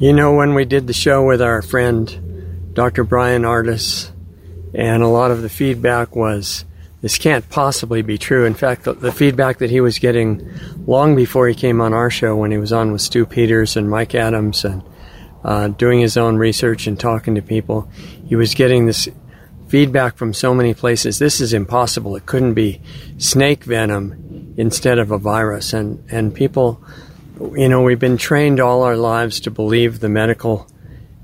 You know, when we did the show with our friend, Dr. Brian Ardis, and a lot of the feedback was, this can't possibly be true. In fact, the feedback that he was getting long before he came on our show, when he was on with Stu Peters and Mike Adams and doing his own research and talking to people, he was getting this feedback from so many places. This is impossible. It couldn't be snake venom instead of a virus. And people, you know, we've been trained all our lives to believe the medical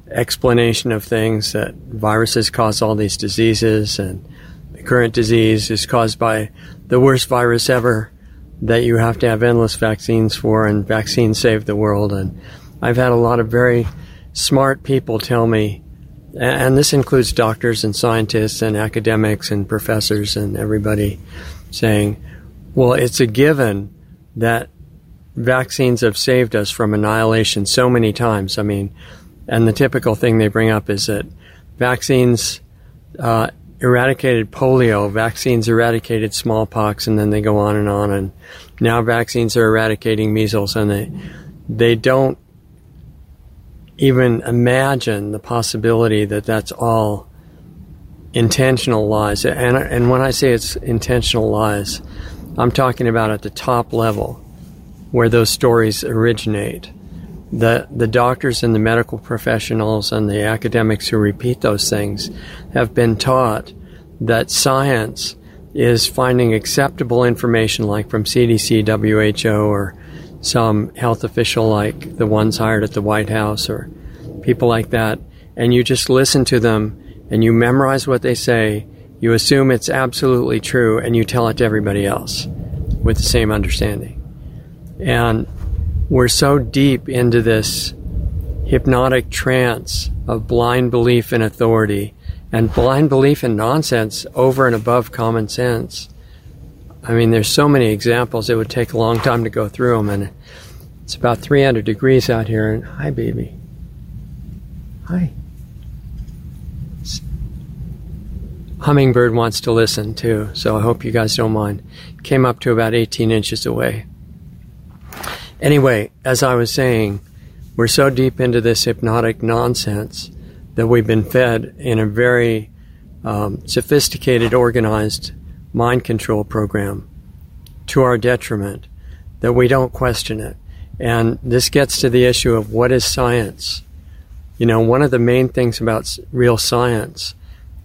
explanation of things, that viruses cause all these diseases, and the current disease is caused by the worst virus ever that you have to have endless vaccines for, and vaccines save the world. And I've had a lot of very smart people tell me, and this includes doctors and scientists and academics and professors and everybody, saying, well, it's a given that vaccines have saved us from annihilation so many times. I mean, and the typical thing they bring up is that vaccines eradicated polio, vaccines eradicated smallpox, and then they go on, and now vaccines are eradicating measles, and they don't even imagine the possibility that that's all intentional lies. And when I say it's intentional lies, I'm talking about at the top level where those stories originate. The doctors and the medical professionals and the academics who repeat those things have been taught that science is finding acceptable information, like from CDC, WHO, or some health official like the ones hired at the White House or people like that, and you just listen to them and you memorize what they say, you assume it's absolutely true, and you tell it to everybody else with the same understanding. And we're so deep into this hypnotic trance of blind belief in authority and blind belief in nonsense over and above common sense. I mean, there's so many examples, it would take a long time to go through them, and it's about 300 degrees out here, and hi, baby. Hi. Hummingbird wants to listen, too, so I hope you guys don't mind. Came up to about 18 inches away. Anyway, as I was saying, we're so deep into this hypnotic nonsense that we've been fed in a very sophisticated, organized mind control program, to our detriment, that we don't question it. And this gets to the issue of what is science. You know, one of the main things about real science,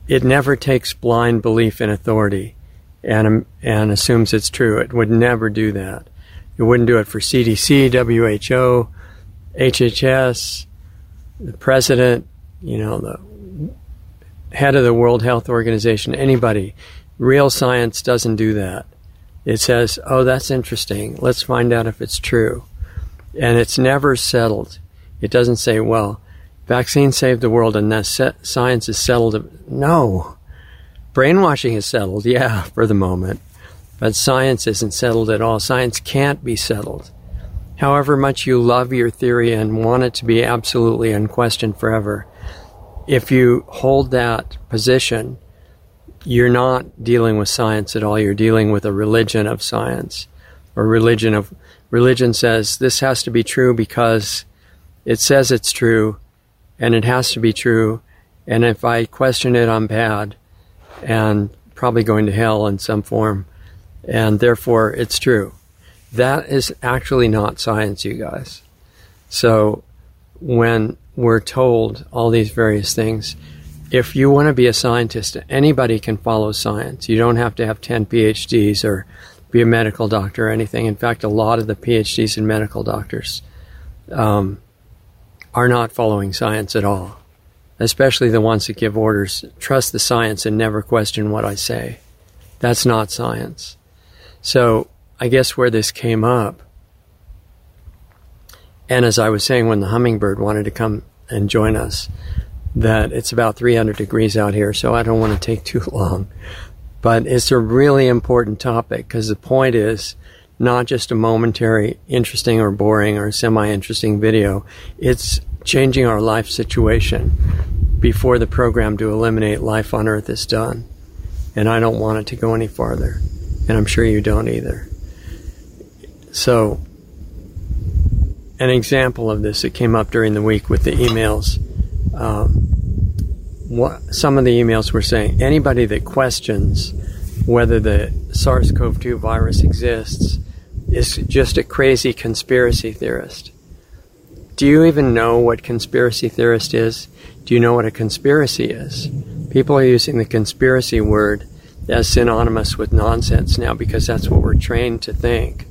it never takes blind belief in authority and assumes it's true. It would never do that. It wouldn't do it for CDC, WHO, HHS, the president, you know, the head of the World Health Organization, anybody. Real science doesn't do that. It says, oh, that's interesting. Let's find out if it's true. And it's never settled. It doesn't say, well, vaccines saved the world and that science is settled. No. Brainwashing is settled, yeah, for the moment. But science isn't settled at all. Science can't be settled. However much you love your theory and want it to be absolutely unquestioned forever, if you hold that position, you're not dealing with science at all. You're dealing with a religion of science, or religion says this has to be true because it says it's true, and it has to be true, and if I question it, I'm bad and probably going to hell in some form, and therefore it's true. That is actually not science, you guys. So when we're told all these various things, if you want to be a scientist, anybody can follow science. You don't have to have 10 PhDs or be a medical doctor or anything. In fact, a lot of the PhDs and medical doctors are not following science at all, especially the ones that give orders. Trust the science and never question what I say. That's not science. So I guess where this came up, and as I was saying when the hummingbird wanted to come and join us, that it's about 300 degrees out here, so I don't want to take too long. But it's a really important topic, because the point is not just a momentary interesting or boring or semi-interesting video. It's changing our life situation before the program to eliminate life on Earth is done. And I don't want it to go any farther. And I'm sure you don't either. So an example of this that came up during the week with the emails. What some of the emails were saying, anybody that questions whether the SARS-CoV-2 virus exists is just a crazy conspiracy theorist. Do you even know what conspiracy theorist is? Do you know what a conspiracy is? People are using the conspiracy word as synonymous with nonsense now because that's what we're trained to think.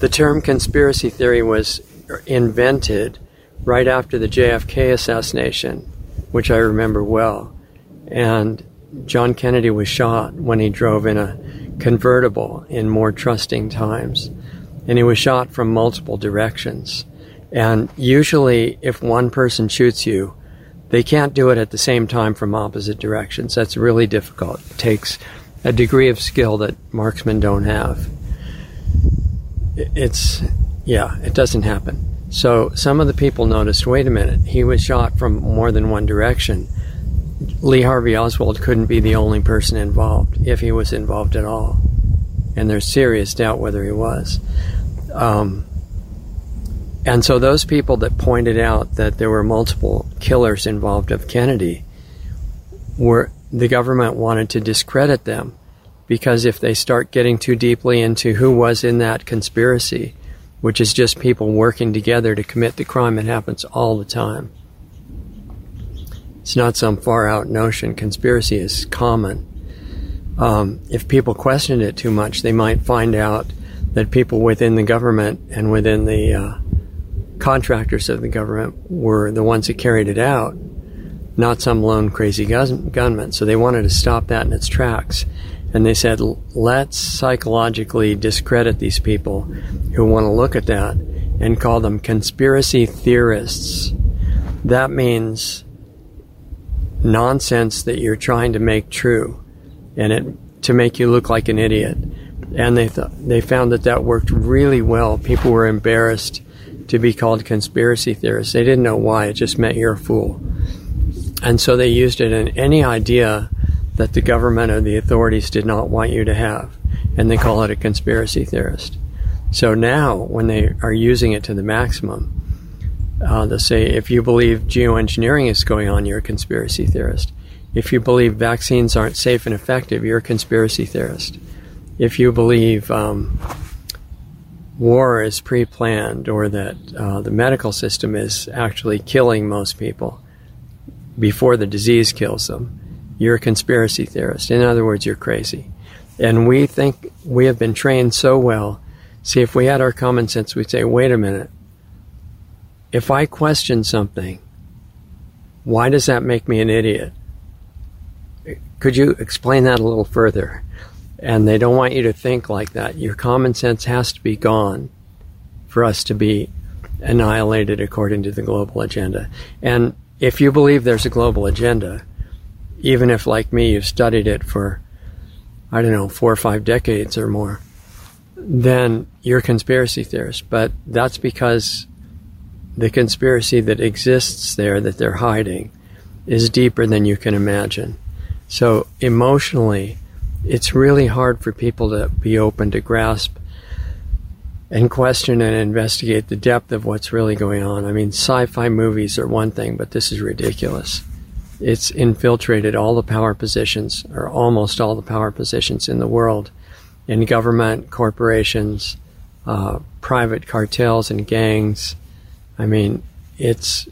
The term conspiracy theory was invented right after the JFK assassination, which I remember well. And John Kennedy was shot when he drove in a convertible in more trusting times. And he was shot from multiple directions. And usually, if one person shoots you, they can't do it at the same time from opposite directions. That's really difficult. It takes a degree of skill that marksmen don't have. It doesn't happen. So some of the people noticed, wait a minute, he was shot from more than one direction. Lee Harvey Oswald couldn't be the only person involved, if he was involved at all. And there's serious doubt whether he was. And so those people that pointed out that there were multiple killers involved of Kennedy, the government wanted to discredit them, because if they start getting too deeply into who was in that conspiracy, which is just people working together to commit the crime, it happens all the time. It's not some far-out notion. Conspiracy is common. If people questioned it too much, they might find out that people within the government and within the contractors of the government were the ones that carried it out, not some lone crazy gunman. So they wanted to stop that in its tracks. And they said, let's psychologically discredit these people who want to look at that and call them conspiracy theorists. That means nonsense that you're trying to make true and to make you look like an idiot. And they found that worked really well. People were embarrassed to be called conspiracy theorists. They didn't know why. It just meant you're a fool. And so they used it in any idea that the government or the authorities did not want you to have, and they call it a conspiracy theorist. So now, when they are using it to the maximum, they'll say, if you believe geoengineering is going on, you're a conspiracy theorist. If you believe vaccines aren't safe and effective, you're a conspiracy theorist. If you believe war is pre-planned, or that the medical system is actually killing most people before the disease kills them, you're a conspiracy theorist. In other words, you're crazy. And we think we have been trained so well. See, if we had our common sense, we'd say, wait a minute. If I question something, why does that make me an idiot? Could you explain that a little further? And they don't want you to think like that. Your common sense has to be gone for us to be annihilated according to the global agenda. And if you believe there's a global agenda, even if, like me, you've studied it for, 4 or 5 decades or more, then you're a conspiracy theorist. But that's because the conspiracy that exists there, that they're hiding, is deeper than you can imagine. So emotionally, it's really hard for people to be open to grasp and question and investigate the depth of what's really going on. I mean, sci-fi movies are one thing, but this is ridiculous. It's infiltrated all the power positions, or almost all the power positions in the world, in government, corporations, private cartels and gangs. I mean, it's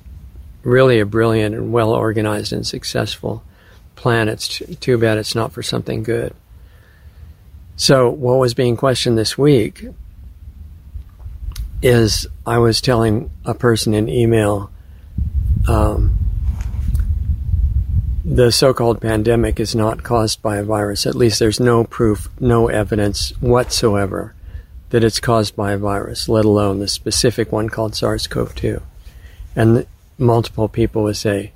really a brilliant and well-organized and successful plan. It's too bad it's not for something good. So what was being questioned this week is, I was telling a person in email, the so-called pandemic is not caused by a virus. At least there's no proof, no evidence whatsoever that it's caused by a virus, let alone the specific one called SARS-CoV-2. And multiple people would say,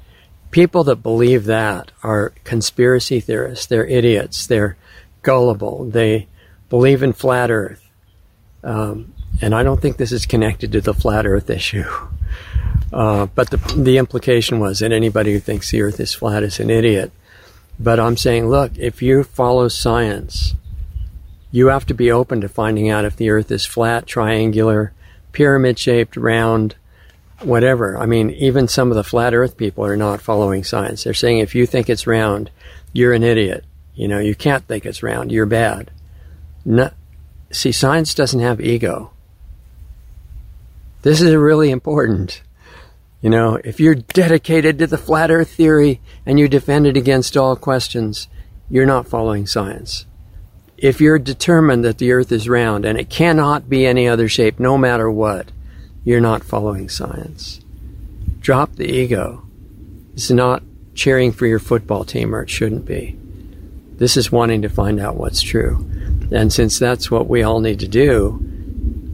people that believe that are conspiracy theorists. They're idiots. They're gullible. They believe in flat Earth. And I don't think this is connected to the flat Earth issue. But the implication was that anybody who thinks the Earth is flat is an idiot. But I'm saying, look, if you follow science, you have to be open to finding out if the Earth is flat, triangular, pyramid-shaped, round, whatever. I mean, even some of the flat earth people are not following science. They're saying, if you think it's round, you're an idiot. You know, you can't think it's round. You're bad. No, see, science doesn't have ego. This is really important. You know, if you're dedicated to the flat earth theory and you defend it against all questions, you're not following science. If you're determined that the earth is round and it cannot be any other shape, no matter what, you're not following science. Drop the ego. It's not cheering for your football team, or it shouldn't be. This is wanting to find out what's true. And since that's what we all need to do,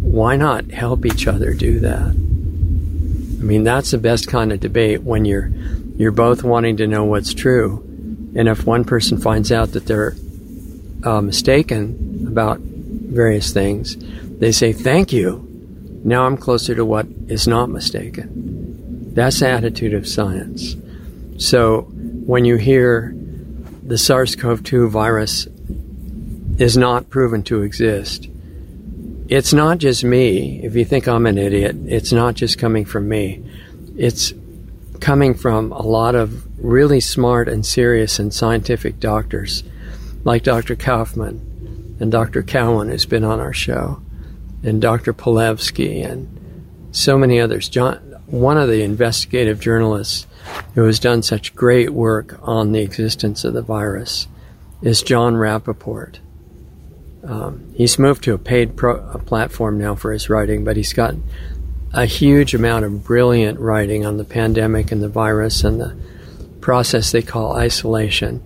why not help each other do that? I mean, that's the best kind of debate, when you're both wanting to know what's true. And if one person finds out that they're mistaken about various things, they say, thank you. Now I'm closer to what is not mistaken. That's the attitude of science. So when you hear the SARS-CoV-2 virus is not proven to exist, it's not just me. If you think I'm an idiot, it's not just coming from me. It's coming from a lot of really smart and serious and scientific doctors, like Dr. Kaufman and Dr. Cowan, who's been on our show, and Dr. Pilevsky, and so many others. One of the investigative journalists who has done such great work on the existence of the virus is Jon Rappoport. He's moved to a paid platform now for his writing, but he's got a huge amount of brilliant writing on the pandemic and the virus and the process they call isolation.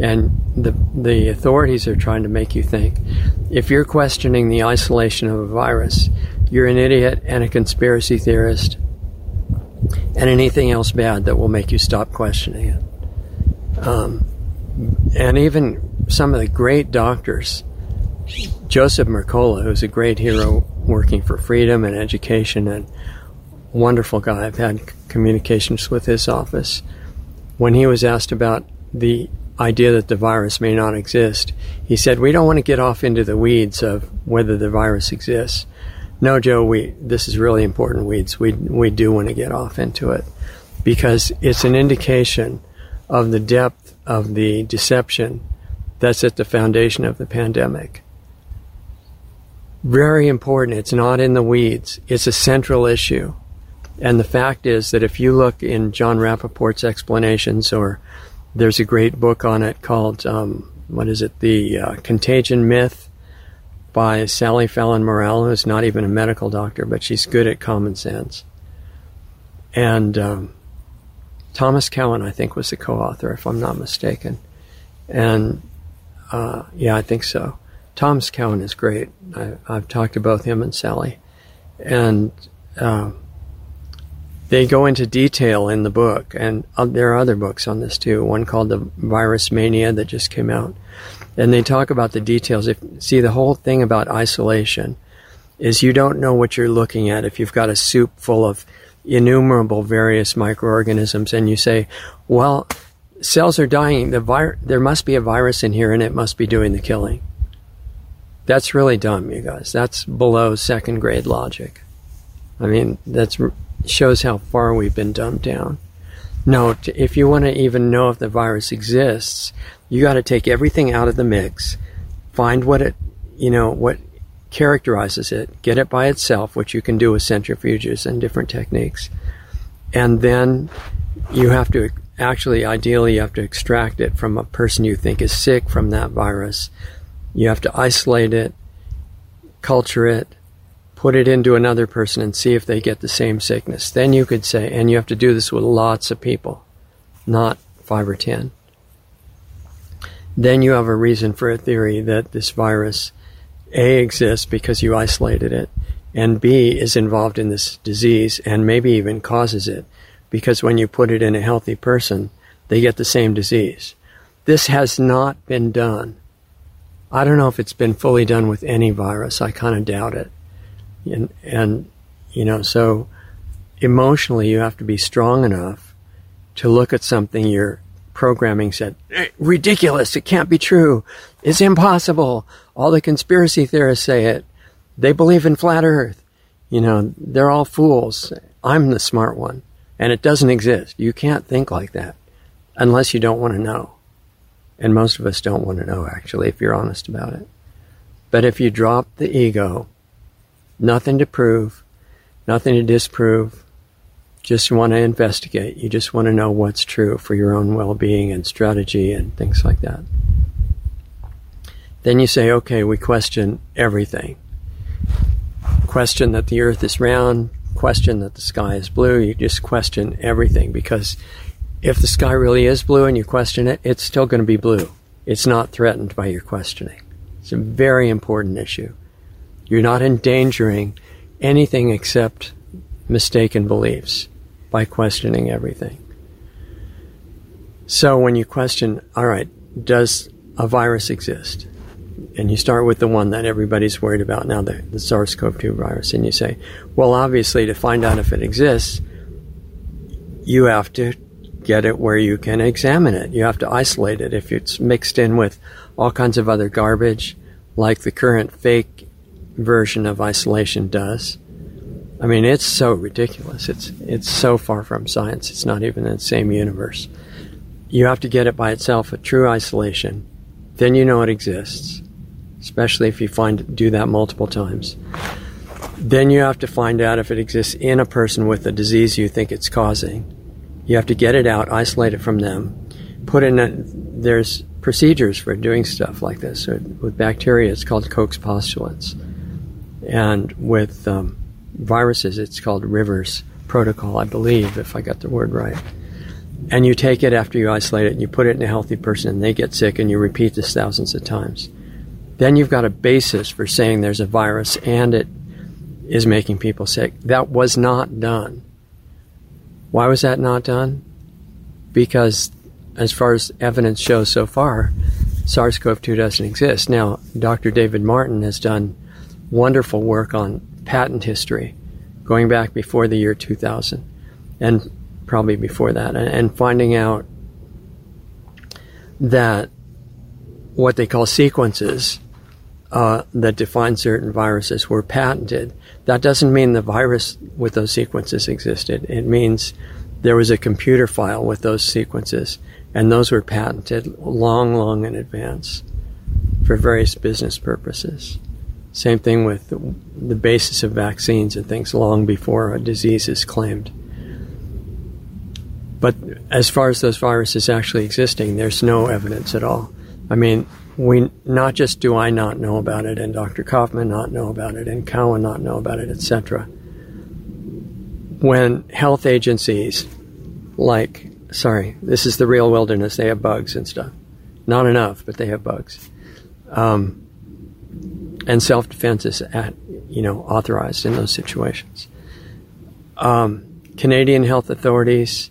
And the authorities are trying to make you think, if you're questioning the isolation of a virus, you're an idiot and a conspiracy theorist and anything else bad that will make you stop questioning it. And even some of the great doctors, Joseph Mercola, who's a great hero working for freedom and education and wonderful guy. I've had communications with his office. When he was asked about the idea that the virus may not exist, he said, we don't want to get off into the weeds of whether the virus exists. No, Joe, this is really important weeds. We do want to get off into it, because it's an indication of the depth of the deception that's at the foundation of the pandemic. Very important. It's not in the weeds. It's a central issue. And the fact is that if you look in Jon Rappaport's explanations, or there's a great book on it called, The Contagion Myth by Sally Fallon Morell, who's not even a medical doctor, but she's good at common sense. And Thomas Cowan, I think, was the co-author, if I'm not mistaken. And I think so. Thomas Cowan is great. I've talked to both him and Sally. And they go into detail in the book, and there are other books on this too, one called The Virus Mania that just came out. And they talk about the details. The whole thing about isolation is you don't know what you're looking at. If you've got a soup full of innumerable various microorganisms and you say, well, cells are dying, there must be a virus in here and it must be doing the killing. That's really dumb, you guys. That's below second grade logic. I mean, that shows how far we've been dumbed down. No, if you want to even know if the virus exists, you got to take everything out of the mix, find what characterizes it, get it by itself, which you can do with centrifuges and different techniques. And then you have to extract it from a person you think is sick from that virus. You have to isolate it, culture it, put it into another person and see if they get the same sickness. Then you could say, and you have to do this with lots of people, not 5 or 10. Then you have a reason for a theory that this virus, A, exists because you isolated it, and B, is involved in this disease and maybe even causes it, because when you put it in a healthy person, they get the same disease. This has not been done. I don't know if it's been fully done with any virus. I kind of doubt it. So emotionally you have to be strong enough to look at something your programming said, ridiculous, it can't be true, it's impossible, all the conspiracy theorists say it, they believe in flat earth. You know, they're all fools. I'm the smart one. And it doesn't exist. You can't think like that unless you don't want to know. And most of us don't want to know, actually, if you're honest about it. But if you drop the ego, nothing to prove, nothing to disprove, just want to investigate. You just want to know what's true for your own well-being and strategy and things like that. Then you say, okay, we question everything. Question that the earth is round, question that the sky is blue. You just question everything, because if the sky really is blue and you question it, it's still going to be blue. It's not threatened by your questioning. It's a very important issue. You're not endangering anything except mistaken beliefs by questioning everything. So when you question, all right, does a virus exist? And you start with the one that everybody's worried about now, the SARS-CoV-2 virus, and you say, well, obviously, to find out if it exists, you have to get it where you can examine it. You have to isolate it. If it's mixed in with all kinds of other garbage, like the current fake version of isolation does, I mean, it's so ridiculous. It's so far from science. It's not even in the same universe. You have to get it by itself, a true isolation. Then you know it exists, especially if you do that multiple times. Then you have to find out if it exists in a person with the disease you think it's causing. You have to get it out, isolate it from them, there's procedures for doing stuff like this. So with bacteria, it's called Koch's postulates. And with viruses, it's called Rivers protocol, I believe, if I got the word right. And you take it after you isolate it, and you put it in a healthy person, and they get sick, and you repeat this thousands of times. Then you've got a basis for saying there's a virus, and it is making people sick. That was not done. Why was that not done? Because, as far as evidence shows so far, SARS-CoV-2 doesn't exist. Now, Dr. David Martin has done wonderful work on patent history, going back before the year 2000, and probably before that, and finding out that what they call sequences that define certain viruses were patented. That doesn't mean the virus with those sequences existed. It means there was a computer file with those sequences, and those were patented long, long in advance for various business purposes. Same thing with the basis of vaccines and things, long before a disease is claimed. But as far as those viruses actually existing, there's no evidence at all. I mean, not just do I not know about it, and Dr. Kaufman not know about it, and Cowan not know about it, etc. When health agencies this is the real wilderness, they have bugs and stuff. Not enough, but they have bugs. And self-defense is authorized in those situations. Canadian health authorities,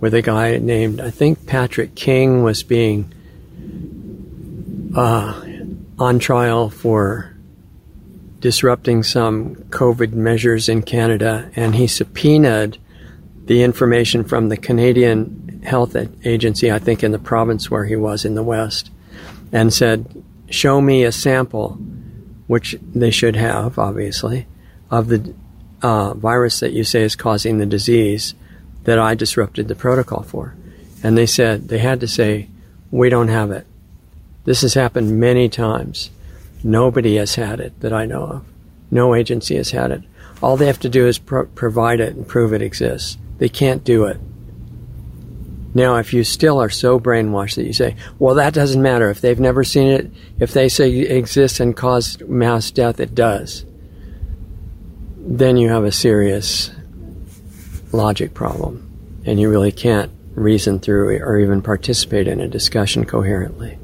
with a guy named, I think, Patrick King, was being on trial for disrupting some COVID measures in Canada, and he subpoenaed the information from the Canadian Health Agency, I think in the province where he was in the West, and said, show me a sample, which they should have, obviously, of the virus that you say is causing the disease that I disrupted the protocol for. And they had to say, we don't have it. This has happened many times. Nobody has had it that I know of. No agency has had it. All they have to do is provide it and prove it exists. They can't do it. Now, if you still are so brainwashed that you say, well, that doesn't matter. If they've never seen it, if they say it exists and caused mass death, it does. Then you have a serious logic problem, and you really can't reason through or even participate in a discussion coherently.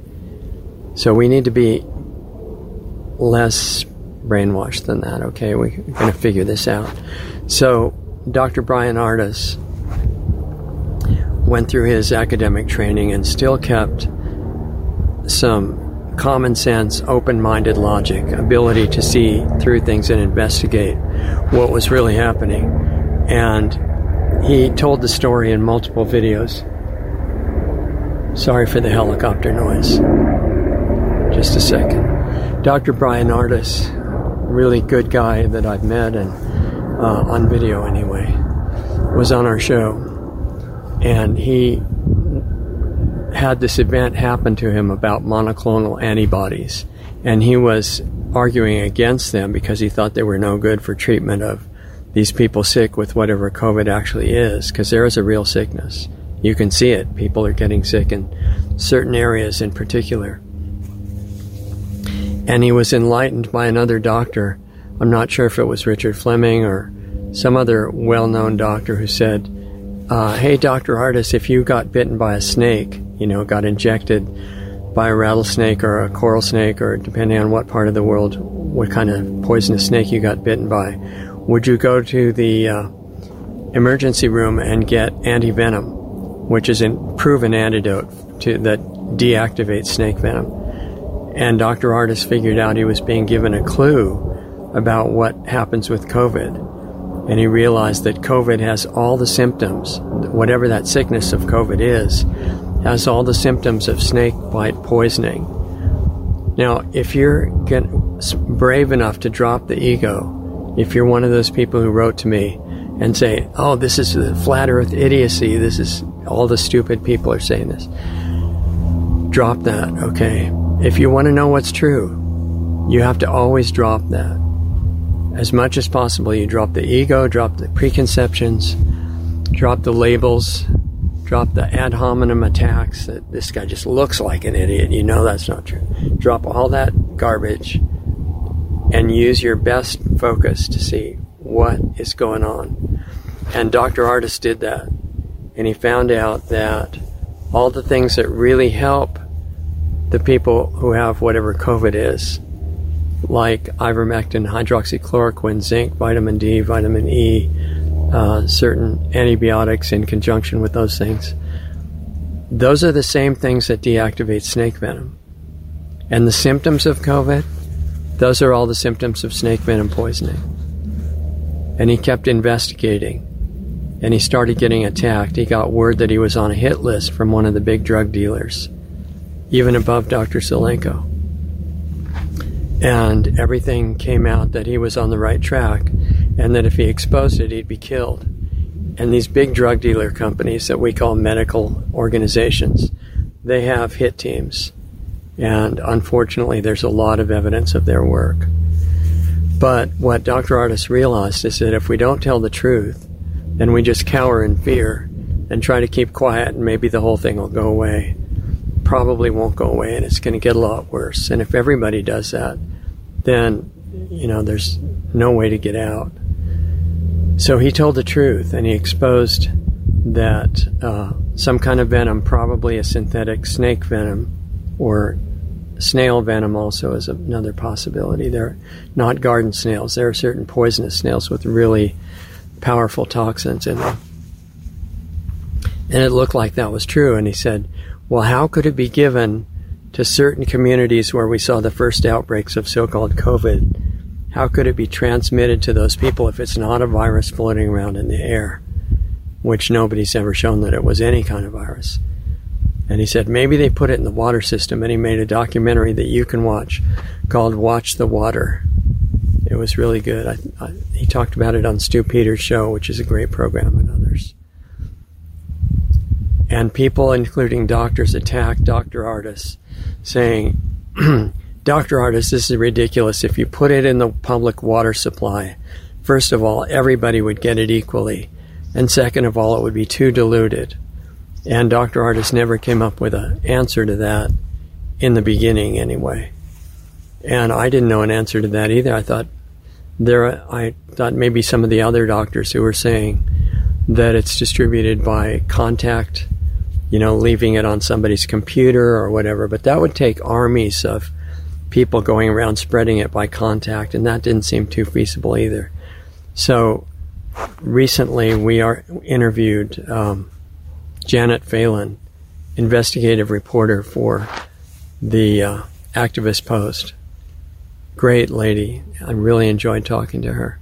So we need to be less brainwashed than that, okay? We're going to figure this out. So Dr. Brian Ardis went through his academic training and still kept some common sense, open-minded logic, ability to see through things and investigate what was really happening. And he told the story in multiple videos. Sorry for the helicopter noise. Just a second. Dr. Brian Ardis really good guy that I've met, and on video anyway, was on our show, and he had this event happen to him about monoclonal antibodies, and he was arguing against them because he thought they were no good for treatment of these people sick with whatever COVID actually is, because there is a real sickness. You can see it. People are getting sick in certain areas in particular. And he was enlightened by another doctor. I'm not sure if it was Richard Fleming or some other well-known doctor who said, hey, Dr. Ardis, if you got bitten by a snake, you know, got injected by a rattlesnake or a coral snake, or depending on what part of the world, what kind of poisonous snake you got bitten by, would you go to the emergency room and get antivenom, which is a proven antidote that deactivates snake venom? And Dr. Ardis figured out he was being given a clue about what happens with COVID. And he realized that COVID has all the symptoms, whatever that sickness of COVID is, has all the symptoms of snake bite poisoning. Now, if you're brave enough to drop the ego, if you're one of those people who wrote to me and say, oh, this is the flat earth idiocy, this is all the stupid people are saying this. Drop that, okay? If you want to know what's true, you have to always drop that. As much as possible, you drop the ego, drop the preconceptions, drop the labels, drop the ad hominem attacks that this guy just looks like an idiot. You know that's not true. Drop all that garbage and use your best focus to see what is going on. And Dr. Ardis did that. And he found out that all the things that really help the people who have whatever COVID is, like ivermectin, hydroxychloroquine, zinc, vitamin D, vitamin E, certain antibiotics in conjunction with those things, those are the same things that deactivate snake venom. And the symptoms of COVID, those are all the symptoms of snake venom poisoning. And he kept investigating. And he started getting attacked. He got word that he was on a hit list from one of the big drug dealers, even above Dr. Zelenko. And everything came out that he was on the right track, and that if he exposed it, he'd be killed. And these big drug dealer companies that we call medical organizations, they have hit teams. And unfortunately, there's a lot of evidence of their work. But what Dr. Ardis realized is that if we don't tell the truth, and we just cower in fear and try to keep quiet, and maybe the whole thing will go away. Probably won't go away, and it's going to get a lot worse. And if everybody does that, then, you know, there's no way to get out. So he told the truth, and he exposed that some kind of venom, probably a synthetic snake venom, or snail venom also is another possibility. They're not garden snails. There are certain poisonous snails with really powerful toxins in them. And it looked like that was true. And he said, well, how could it be given to certain communities where we saw the first outbreaks of so-called COVID? How could it be transmitted to those people if it's not a virus floating around in the air, which nobody's ever shown that it was any kind of virus? And he said, maybe they put it in the water system. And he made a documentary that you can watch called Watch the Water. It was really good. He talked about it on Stu Peters' show, which is a great program, and others. And people, including doctors, attacked Dr. Ardis, saying, Dr. Ardis, this is ridiculous. If you put it in the public water supply, first of all, everybody would get it equally. And second of all, it would be too diluted. And Dr. Ardis never came up with an answer to that in the beginning anyway. And I didn't know an answer to that either. I thought maybe some of the other doctors who were saying that it's distributed by contact, you know, leaving it on somebody's computer or whatever, but that would take armies of people going around spreading it by contact, and that didn't seem too feasible either. So recently we interviewed Janet Phelan, investigative reporter for the Activist Post. Great lady. I really enjoyed talking to her.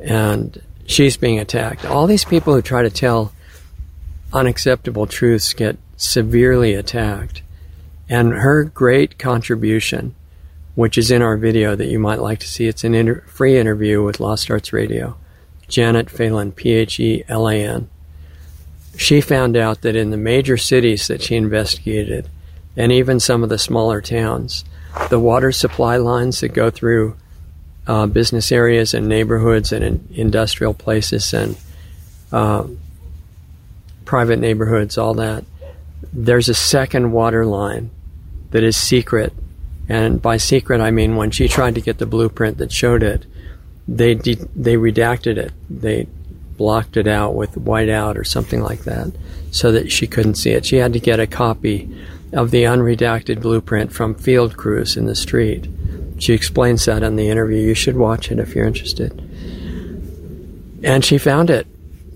And she's being attacked. All these people who try to tell unacceptable truths get severely attacked. And her great contribution which is in our video that you might like to see. It's an free interview with Lost Arts Radio. Janet Phelan, Phelan. She found out that in the major cities that she investigated, and even some of the smaller towns, the water supply lines that go through business areas and neighborhoods and industrial places and private neighborhoods, all that, there's a second water line that is secret. And by secret, I mean when she tried to get the blueprint that showed it, they redacted it. They blocked it out with whiteout or something like that so that she couldn't see it. She had to get a copy of the unredacted blueprint from field crews in the street. She explains that in the interview. You should watch it if you're interested. And she found it.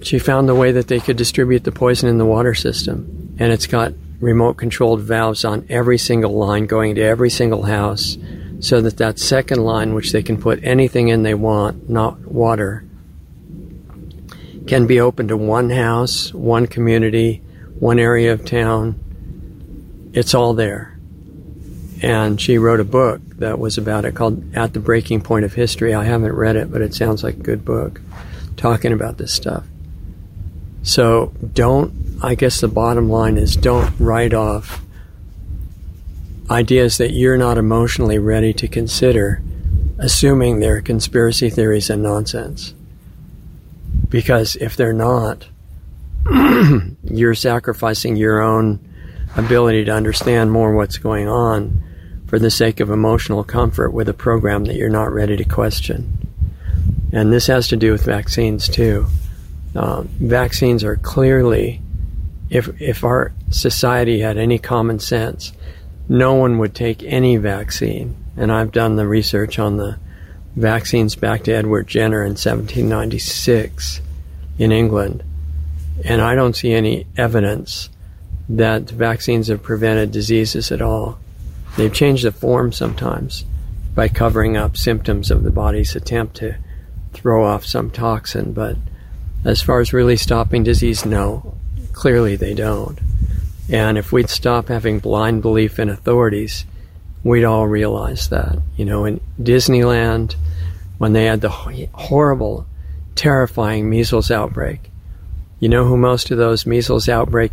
She found the way that they could distribute the poison in the water system. And it's got remote-controlled valves on every single line going to every single house so that that second line, which they can put anything in they want, not water, can be open to one house, one community, one area of town. It's all there. And she wrote a book that was about it called At the Breaking Point of History. I haven't read it, but it sounds like a good book talking about this stuff. So I guess the bottom line is don't write off ideas that you're not emotionally ready to consider, assuming they're conspiracy theories and nonsense. Because if they're not, you're sacrificing your own ability to understand more what's going on for the sake of emotional comfort with a program that you're not ready to question. And this has to do with vaccines too. Vaccines are clearly, if our society had any common sense, no one would take any vaccine. And I've done the research on the vaccines back to Edward Jenner in 1796 in England, and I don't see any evidence that vaccines have prevented diseases at all. They've changed the form sometimes by covering up symptoms of the body's attempt to throw off some toxin, but as far as really stopping disease, no. Clearly they don't. And if we'd stop having blind belief in authorities, we'd all realize that. You know, in Disneyland, when they had the horrible, terrifying measles outbreak, you know who most of those measles outbreak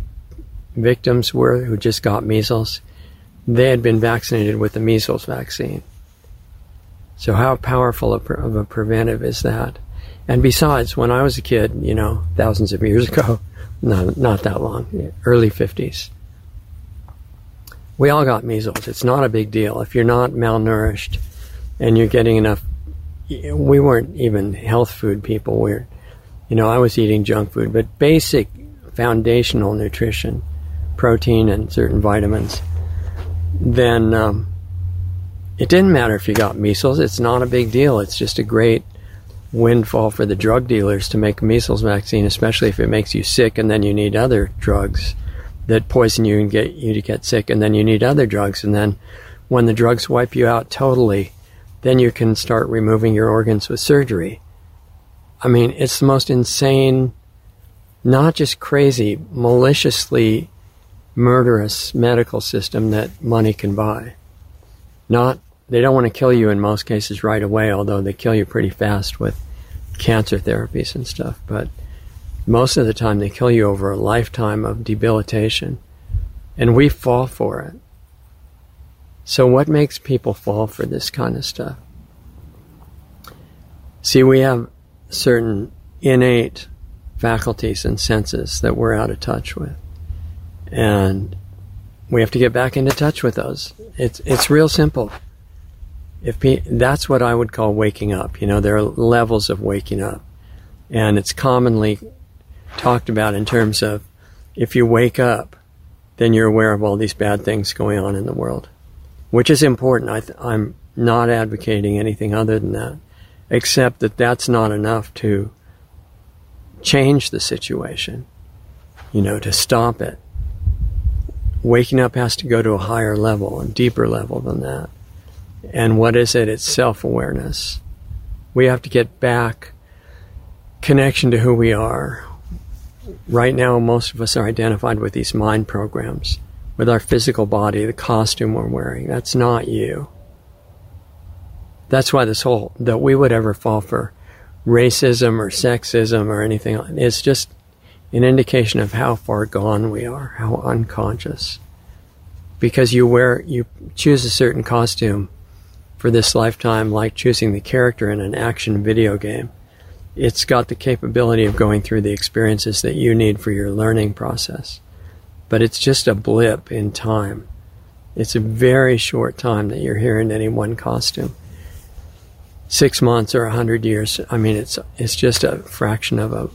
victims were who just got measles? They had been vaccinated with the measles vaccine. So how powerful of a preventive is that? And besides, when I was a kid, you know, thousands of years ago, not that long, early 50s, we all got measles. It's not a big deal. If you're not malnourished and you're getting enough, we weren't even health food people. I was eating junk food, but basic foundational nutrition, protein and certain vitamins, then it didn't matter if you got measles. It's not a big deal. It's just a great windfall for the drug dealers to make a measles vaccine, especially if it makes you sick and then you need other drugs that poison you and get you to get sick, and then you need other drugs, and then when the drugs wipe you out totally, then you can start removing your organs with surgery. I mean, it's the most insane, not just crazy, maliciously murderous medical system that money can buy. They don't want to kill you in most cases right away, although they kill you pretty fast with cancer therapies and stuff. But most of the time they kill you over a lifetime of debilitation. And we fall for it. So what makes people fall for this kind of stuff? See, we have certain innate faculties and senses that we're out of touch with. And we have to get back into touch with those. It's real simple. That's what I would call waking up. You know, there are levels of waking up. And it's commonly talked about in terms of if you wake up, then you're aware of all these bad things going on in the world, which is important. I'm not advocating anything other than that, except that that's not enough to change the situation, you know, to stop it. Waking up has to go to a higher level, a deeper level than that. And what is it? It's self-awareness. We have to get back connection to who we are. Right now, most of us are identified with these mind programs, with our physical body, the costume we're wearing. That's not you. That's why this whole, that we would ever fall for racism or sexism or anything, it's just an indication of how far gone we are, how unconscious. Because you choose a certain costume for this lifetime, like choosing the character in an action video game. It's got the capability of going through the experiences that you need for your learning process. But it's just a blip in time. It's a very short time that you're here in any one costume. 6 months or 100 years, I mean, it's just a fraction of a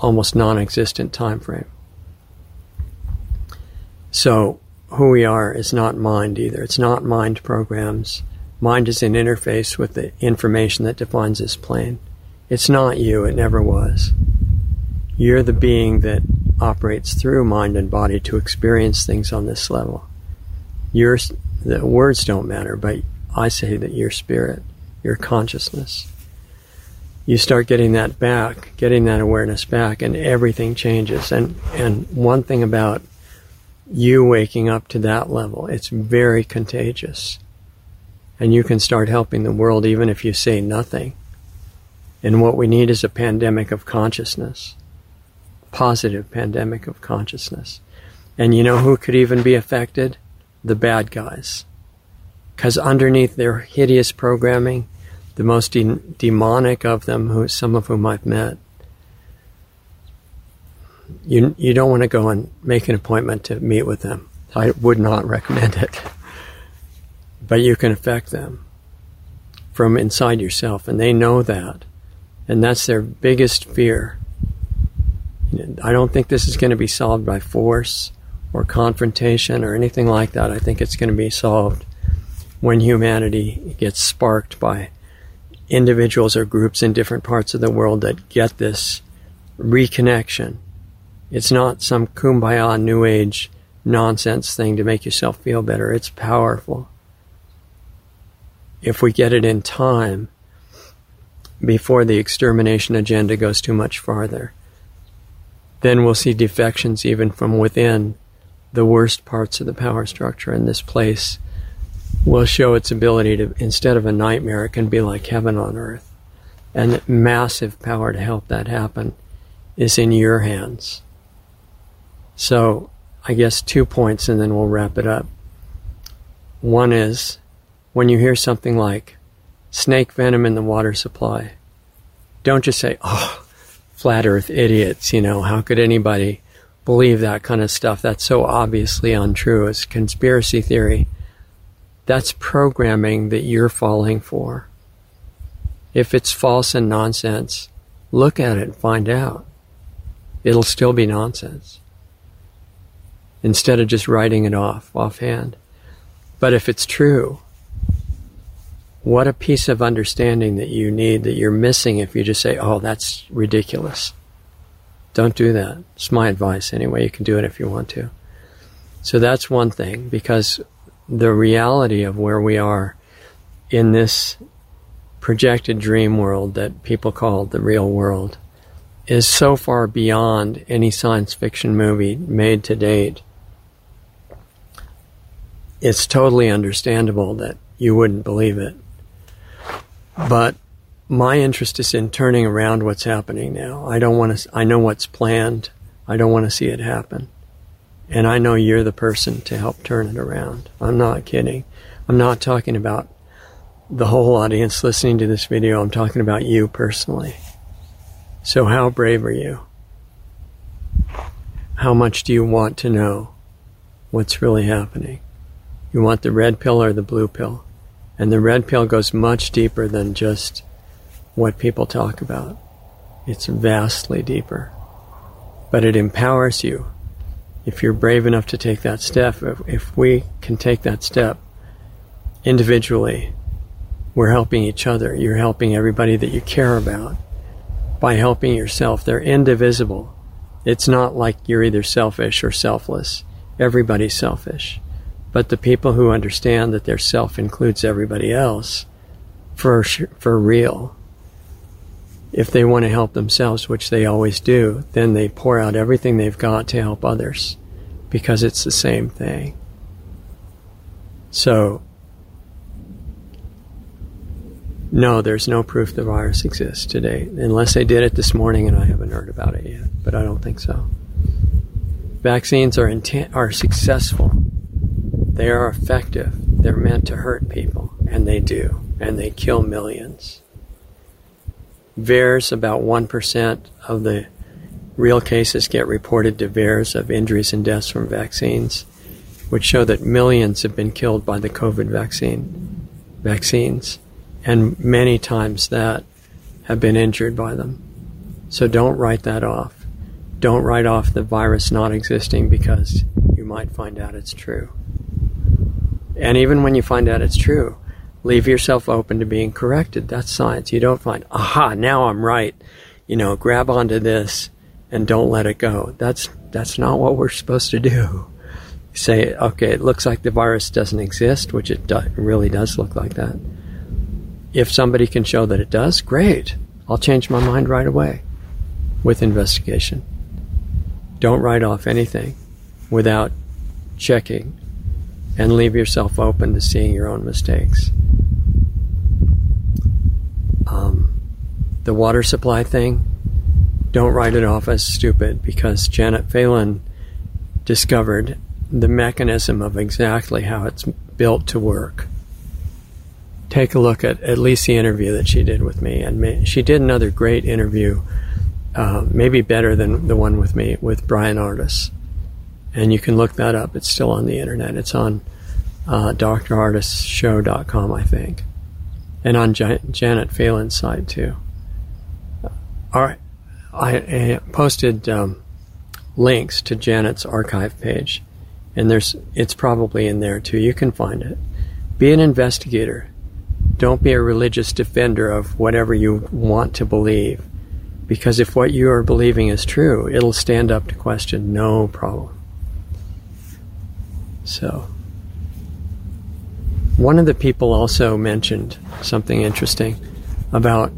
almost non-existent time frame. So who we are is not mind either. It's not mind programs. Mind is an interface with the information that defines this plane. It's not you. It never was. You're the being that operates through mind and body to experience things on this level. The words don't matter, but I say that your spirit, your consciousness, you start getting that back, getting that awareness back, and everything changes. And one thing about you waking up to that level, it's very contagious. And you can start helping the world even if you say nothing. And what we need is a pandemic of consciousness, positive pandemic of consciousness. And you know who could even be affected? The bad guys. Because underneath their hideous programming, the most demonic of them, some of whom I've met, you don't want to go and make an appointment to meet with them. I would not recommend it. But you can affect them from inside yourself, and they know that. And that's their biggest fear. I don't think this is going to be solved by force or confrontation or anything like that. I think it's going to be solved when humanity gets sparked by individuals or groups in different parts of the world that get this reconnection. It's not some kumbaya, new age nonsense thing to make yourself feel better. It's powerful. If we get it in time, before the extermination agenda goes too much farther, then we'll see defections even from within the worst parts of the power structure in this place. Will show its ability to, instead of a nightmare, it can be like heaven on earth. And that massive power to help that happen is in your hands. So, I guess 2 points and then we'll wrap it up. One is, when you hear something like snake venom in the water supply, don't just say, oh, flat earth idiots, you know, how could anybody believe that kind of stuff? That's so obviously untrue. It's conspiracy theory. That's programming that you're falling for. If it's false and nonsense, look at it and find out. It'll still be nonsense, instead of just writing it offhand. But if it's true, what a piece of understanding that you need, that you're missing if you just say, oh, that's ridiculous. Don't do that. It's my advice anyway. You can do it if you want to. So that's one thing, because the reality of where we are in this projected dream world that people call the real world is so far beyond any science fiction movie made to date. It's totally understandable that you wouldn't believe it. But my interest is in turning around what's happening now. I know what's planned. I don't want to see it happen. And I know you're the person to help turn it around. I'm not kidding. I'm not talking about the whole audience listening to this video. I'm talking about you personally. So how brave are you? How much do you want to know what's really happening? You want the red pill or the blue pill? And the red pill goes much deeper than just what people talk about. It's vastly deeper. But it empowers you. If you're brave enough to take that step, if we can take that step individually, we're helping each other. You're helping everybody that you care about by helping yourself. They're indivisible. It's not like you're either selfish or selfless. Everybody's selfish. But the people who understand that their self includes everybody else, for real, if they want to help themselves, which they always do, then they pour out everything they've got to help others, because it's the same thing. So No, there's no proof the virus exists today, unless they did it this morning and I haven't heard about it yet, but I don't think so. Vaccines are successful. They are effective. They're meant to hurt people, and they do, and they kill millions. VAERS, about 1% of the real cases get reported to VAERS of injuries and deaths from vaccines, which show that millions have been killed by the COVID vaccines, and many times that have been injured by them. So don't write that off. Don't write off the virus not existing because you might find out it's true. And even when you find out it's true, leave yourself open to being corrected. That's science. You don't find, aha, now I'm right. You know, grab onto this and don't let it go. That's not what we're supposed to do. Say, okay, it looks like the virus doesn't exist, which it really does look like that. If somebody can show that it does, great. I'll change my mind right away with investigation. Don't write off anything without checking, and leave yourself open to seeing your own mistakes. The water supply thing, don't write it off as stupid, because Janet Phelan discovered the mechanism of exactly how it's built to work. Take a look at least the interview that she did with me, and she did another great interview, maybe better than the one with me, with Brian Ardis. And you can look that up. It's still on the internet. It's on drartistshow.com, I think. And on Janet Phelan's site, too. All right. I posted links to Janet's archive page. And it's probably in there, too. You can find it. Be an investigator. Don't be a religious defender of whatever you want to believe. Because if what you are believing is true, it'll stand up to question, no problem. So, one of the people also mentioned something interesting about,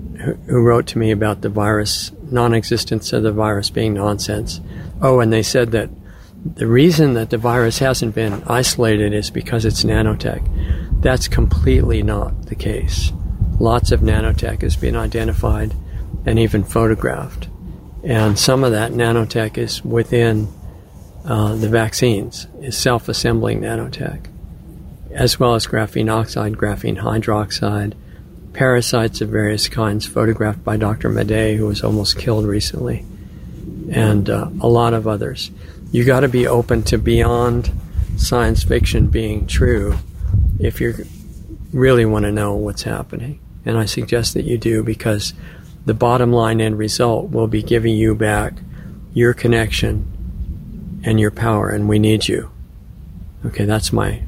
who wrote to me about the virus, non-existence of the virus being nonsense. Oh, and they said that the reason that the virus hasn't been isolated is because it's nanotech. That's completely not the case. Lots of nanotech has been identified and even photographed. And some of that nanotech is within the vaccines, is self-assembling nanotech, as well as graphene oxide, graphene hydroxide, parasites of various kinds photographed by Dr. Madej, who was almost killed recently, and a lot of others. You got to be open to beyond science fiction being true if you really want to know what's happening. And I suggest that you do, because the bottom line end result will be giving you back your connection and your power, and we need you. Okay, that's my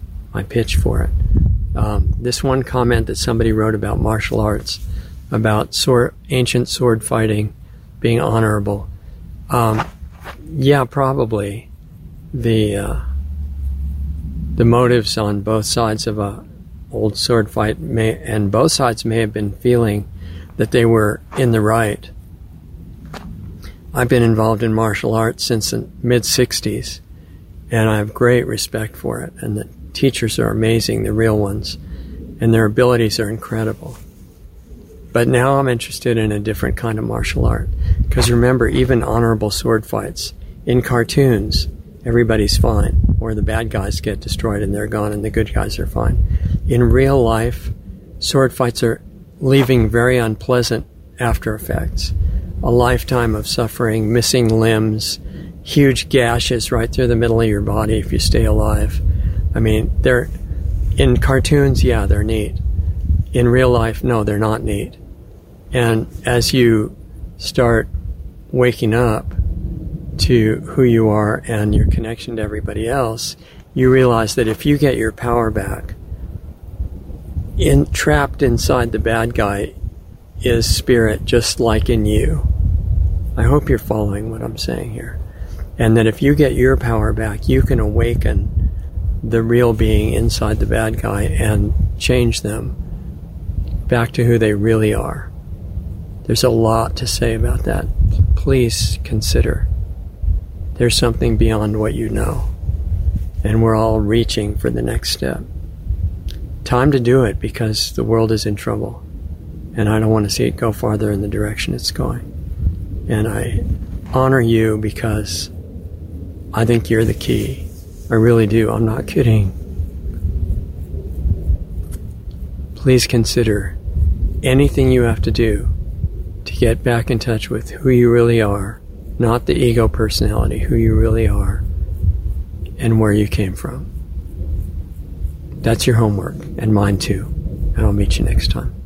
pitch for it. This one comment that somebody wrote about martial arts, about ancient sword fighting being honorable. Yeah, probably the motives on both sides of an old sword fight and both sides may have been feeling that they were in the right. I've been involved in martial arts since the mid-60s, and I have great respect for it. And the teachers are amazing, the real ones, and their abilities are incredible. But now I'm interested in a different kind of martial art, because remember, even honorable sword fights, in cartoons, everybody's fine, or the bad guys get destroyed and they're gone and the good guys are fine. In real life, sword fights are leaving very unpleasant after effects. A lifetime of suffering, missing limbs, huge gashes right through the middle of your body if you stay alive. I mean, they're in cartoons, yeah, they're neat. In real life, no, they're not neat. And as you start waking up to who you are and your connection to everybody else, you realize that if you get your power back, trapped inside the bad guy is spirit, just like in you. I hope you're following what I'm saying here. And that if you get your power back, you can awaken the real being inside the bad guy and change them back to who they really are. There's a lot to say about that. Please consider. There's something beyond what you know. And we're all reaching for the next step. Time to do it, because the world is in trouble. and I don't want to see it go farther in the direction it's going. And I honor you because I think you're the key. I really do. I'm not kidding. Please consider anything you have to do to get back in touch with who you really are, not the ego personality, who you really are, and where you came from. That's your homework, and mine too. And I'll meet you next time.